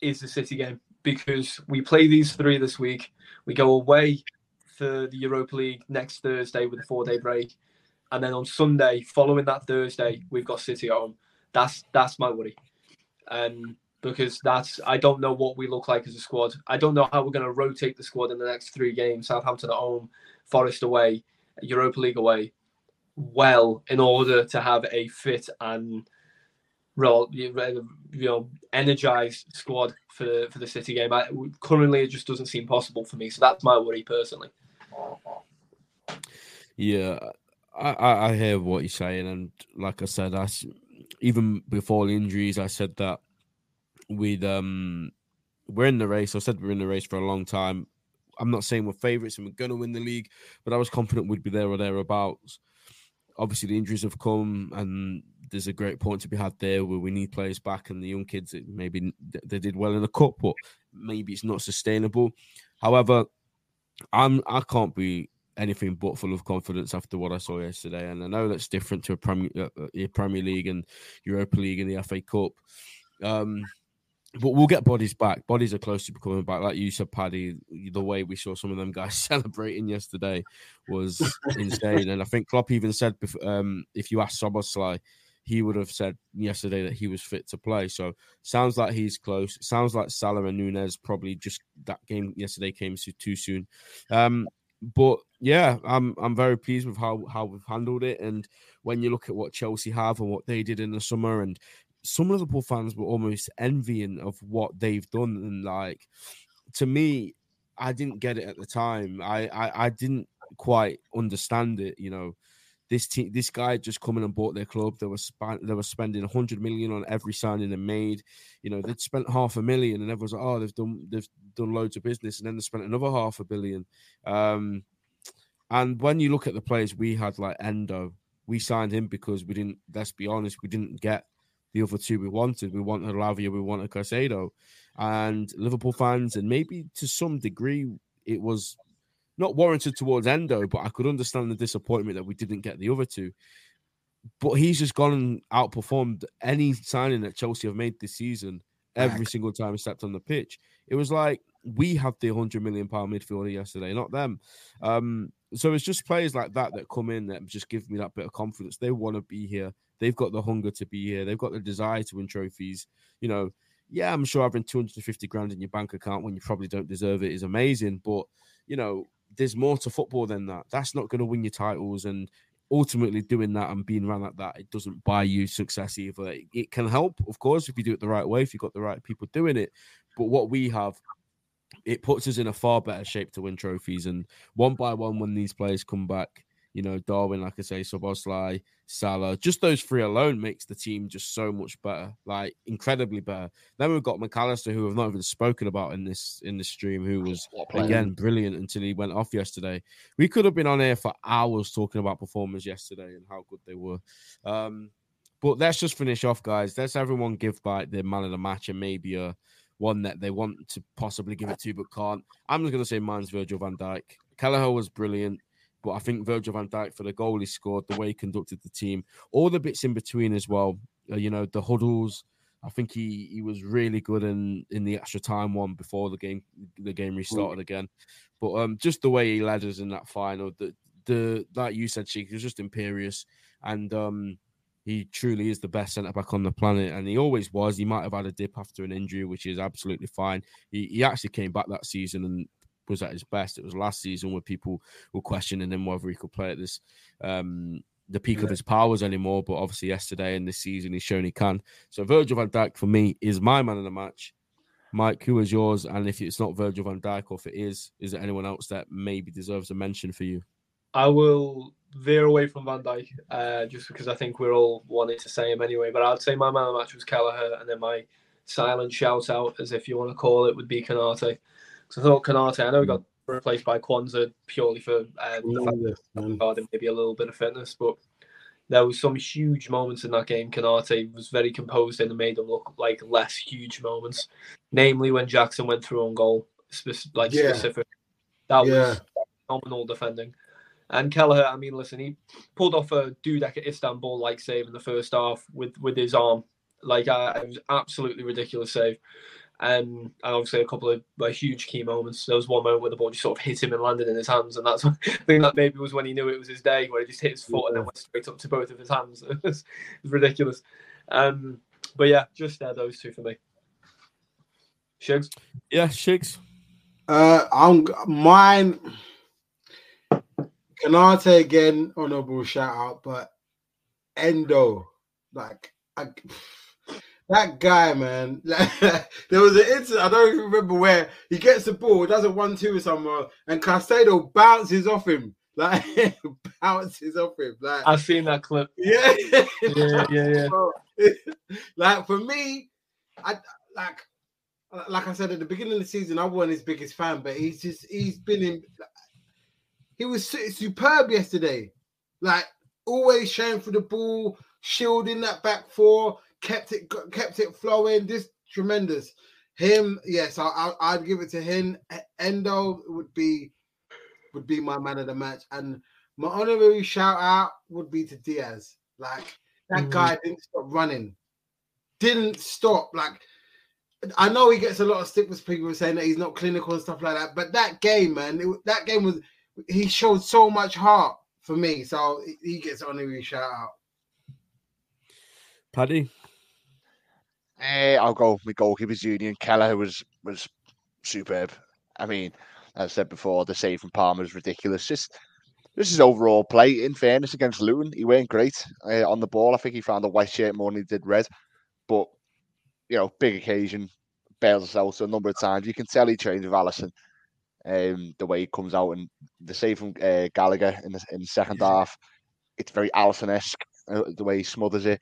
is the City game, because we play these 3 this week. We go away for the Europa League next Thursday with a 4-day break, and then on Sunday following that Thursday we've got City at home. That's my worry, because I don't know what we look like as a squad. I don't know how we're going to rotate the squad in the next 3 games. Southampton at home, Forest away, Europa League away well in order to have a fit and energized squad for the City game. Currently, it just doesn't seem possible for me. So that's my worry personally. Yeah, I hear what you're saying. And like I said, even before the injuries, I said that we're in the race. I said we're in the race for a long time. I'm not saying we're favourites and we're going to win the league, but I was confident we'd be there or thereabouts. Obviously, the injuries have come and there's a great point to be had there where we need players back and the young kids, maybe they did well in the cup, but maybe it's not sustainable. However, I can't be anything but full of confidence after what I saw yesterday. And I know that's different to a Premier League and Europa League and the FA Cup. But we'll get bodies back. Bodies are close to becoming back. Like you said, Paddy, the way we saw some of them guys celebrating yesterday was insane. And I think Klopp even said, if you asked Szoboszlai, he would have said yesterday that he was fit to play. So sounds like he's close. Sounds like Salah and Nunes probably just that game yesterday came too soon. But yeah, I'm very pleased with how we've handled it. And when you look at what Chelsea have and what they did in the summer, and some Liverpool fans were almost envying of what they've done. And like, to me, I didn't get it at the time. I didn't quite understand it. You know, this team, this guy just come in and bought their club. They were spending 100 million on every signing they made. You know, they'd spent $500,000 and everyone's like, oh, they've done loads of business. And then they spent another $500 million. And when you look at the players we had, like Endo, we signed him because we didn't, let's be honest, we didn't get the other two we wanted. We wanted Lavia, we wanted Caicedo. And Liverpool fans, and maybe to some degree, it was not warranted towards Endo, but I could understand the disappointment that we didn't get the other two. But he's just gone and outperformed any signing that Chelsea have made this season every single time he stepped on the pitch. It was like we have the £100 million midfielder yesterday, not them. So it's just players like that come in that just give me that bit of confidence. They want to be here. They've got the hunger to be here. They've got the desire to win trophies. You know, yeah, I'm sure having $250,000 in your bank account when you probably don't deserve it is amazing. But, you know, there's more to football than that. That's not going to win you titles. And ultimately doing that and being around like that, it doesn't buy you success either. It can help, of course, if you do it the right way, if you've got the right people doing it. But what we have, it puts us in a far better shape to win trophies. And one by one, when these players come back, you know, Darwin, like I say, Szoboszlai, Salah, just those three alone makes the team just so much better, like incredibly better. Then we've got McAllister, who I've not even spoken about in this stream, who was, again, brilliant until he went off yesterday. We could have been on here for hours talking about performers yesterday and how good they were. But let's just finish off, guys. Let's everyone give back their man of the match and maybe one that they want to possibly give it to but can't. I'm just going to say mine's Virgil van Dijk. Kelleher was brilliant. But I think Virgil van Dijk, for the goal he scored, the way he conducted the team, all the bits in between as well, you know, the huddles. I think he was really good in the extra time one before the game restarted again. But just the way he led us in that final, like you said, Sheik, he was just imperious. And he truly is the best centre-back on the planet. And he always was. He might have had a dip after an injury, which is absolutely fine. He actually came back that season and was at his best. It was last season where people were questioning him whether he could play at this the peak of his powers anymore, but obviously yesterday and this season he's shown he can. So Virgil van Dijk for me is my man of the match. Mike, who is yours? And if it's not Virgil van Dijk, or if it is there anyone else that maybe deserves a mention for you? I will veer away from van Dijk just because I think we're all wanting to say him anyway, but I'd say my man of the match was Kelleher, and then my silent shout out, as if you want to call it, would be Konaté. So I thought Konaté, I know he got replaced by Quansah purely for the fact that maybe a little bit of fitness, but there was some huge moments in that game. Konaté was very composed and made them look like less huge moments, namely when Jackson went through on goal, specific. That was phenomenal defending. And Kelleher, I mean, listen, he pulled off a Dudek at Istanbul-like save in the first half with his arm. Like, it was absolutely ridiculous save. And obviously a couple of huge key moments. There was one moment where the ball just sort of hit him and landed in his hands, and that's, I think that maybe was when he knew it was his day, where he just hit his foot and then went straight up to both of his hands. It was ridiculous. But yeah, just those two for me. Shigs? Yeah, Shigs. Mine... Konaté again, honourable shout out, but Endo, like that guy, man. There was an incident, I don't even remember where, he gets the ball, does a 1-2 somewhere, and Caicedo bounces off him. Like, bounces off him. Like, I've seen that clip. Yeah. Yeah. Like, for me, like I said at the beginning of the season, I wasn't his biggest fan, but he was superb yesterday. Like, always showing for the ball, shielding that back four, kept it flowing. Just tremendous. Him, yes, I'd give it to him. Endo would be my man of the match, and my honorary shout out would be to Diaz. Like, that guy didn't stop running, didn't stop. Like, I know he gets a lot of stick with people saying that he's not clinical and stuff like that, but that game, man, he showed so much heart for me. So he gets honorary shout out. Paddy, I'll go with my goalkeepers union. Kelleher was superb. I mean, as I said before, the save from Palmer is ridiculous. Just this is overall play. In fairness, against Luton, he weren't great on the ball. I think he found a white shirt more than he did red. But, you know, big occasion, bails us out a number of times. You can tell he trained with Alisson, the way he comes out, and the save from Gallagher in the second half. It's very Alisson-esque, the way he smothers it.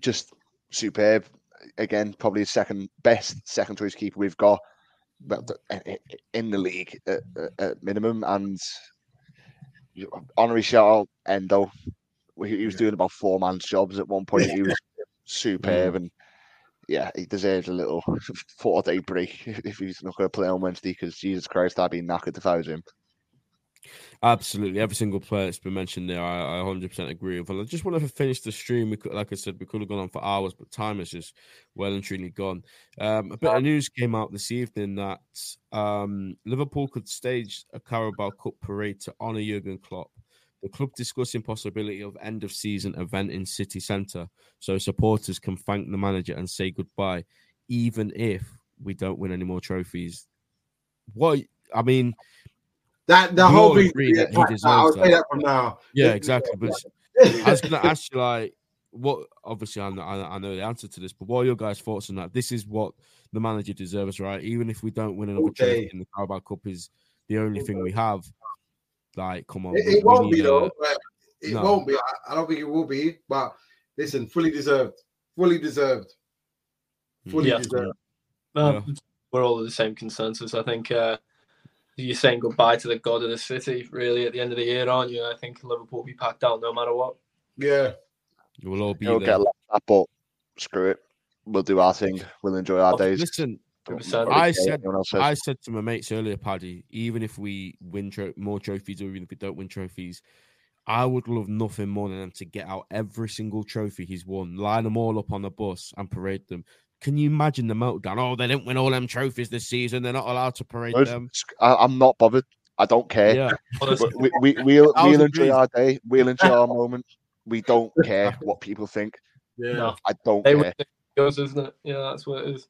Just superb. Again, probably his second choice keeper we've got in the league at minimum. And honorary shout out Endo. He was doing about four man's jobs at one point. He was superb, and yeah, he deserves a little 4-day break if he's not going to play on Wednesday, because Jesus Christ, I'd be knackered if I was him. Absolutely, every single player that's been mentioned there, I 100% agree with. And I just wanted to finish the stream. We could, like I said, we could have gone on for hours, but time is just well and truly gone. A bit of news came out this evening that Liverpool could stage a Carabao Cup parade to honour Jurgen Klopp. The club discussing possibility of end of season event in City Centre, so supporters can thank the manager and say goodbye, even if we don't win any more trophies. What I mean. That the whole thing. I'll say that from now. Yeah, exactly. But I was going to ask you, like, what? Obviously, I know the answer to this, but what are your guys' thoughts on that? This is what the manager deserves, right? Even if we don't win another trophy in the Carabao Cup, is the only thing we have. Like, come on, it won't be though. It won't be. I don't think it will be. But listen, fully deserved. We're all of the same consensus, I think. You're saying goodbye to the god of the city, really, at the end of the year, aren't you? I think Liverpool will be packed out no matter what. Yeah. We'll all be there. Get that, but screw it. We'll do our thing. We'll enjoy our days. Listen, I said to my mates earlier, Paddy, even if we win more trophies, or even if we don't win trophies, I would love nothing more than them to get out every single trophy he's won, line them all up on the bus and parade them. Can you imagine the meltdown? Oh, they didn't win all them trophies this season. They're not allowed to parade them. I'm not bothered. I don't care. Yeah. We'll enjoy our day. We'll enjoy our moment. We don't care what people think. Yeah, no, I don't care. Yours, isn't it? Yeah, that's what it is.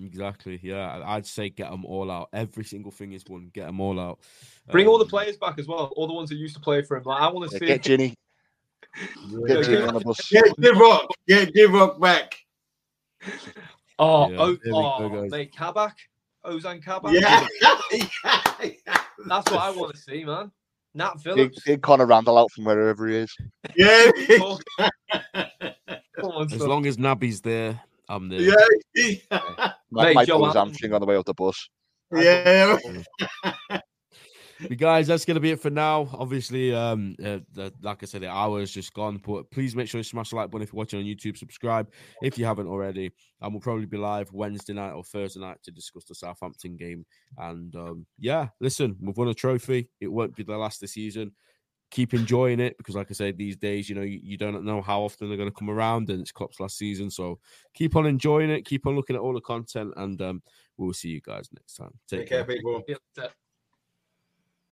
Exactly. Yeah, I'd say get them all out. Every single thing is won. Get them all out. Bring all the players back as well. All the ones that used to play for him. Like, I want to see. Get Ginny. Get Ginny on the bus. Get Divock back. Mate, Kabak, Ozan Kabak. Yeah. That's what I want to see, man. Nat Phillips. Get Conor Randall out from wherever he is. Yeah. As long as Naby's there, I'm there. Yeah. Might pull his hamstring on the way up the bus. Yeah. You guys, that's going to be it for now. Obviously, like I said, the hour is just gone. But please make sure you smash the like button if you're watching on YouTube. Subscribe if you haven't already. And we'll probably be live Wednesday night or Thursday night to discuss the Southampton game. And, listen, we've won a trophy. It won't be the last this season. Keep enjoying it because, like I said, these days, you know, you don't know how often they're going to come around, and it's Klopp's last season. So keep on enjoying it. Keep on looking at all the content. And we'll see you guys next time. Take care, people.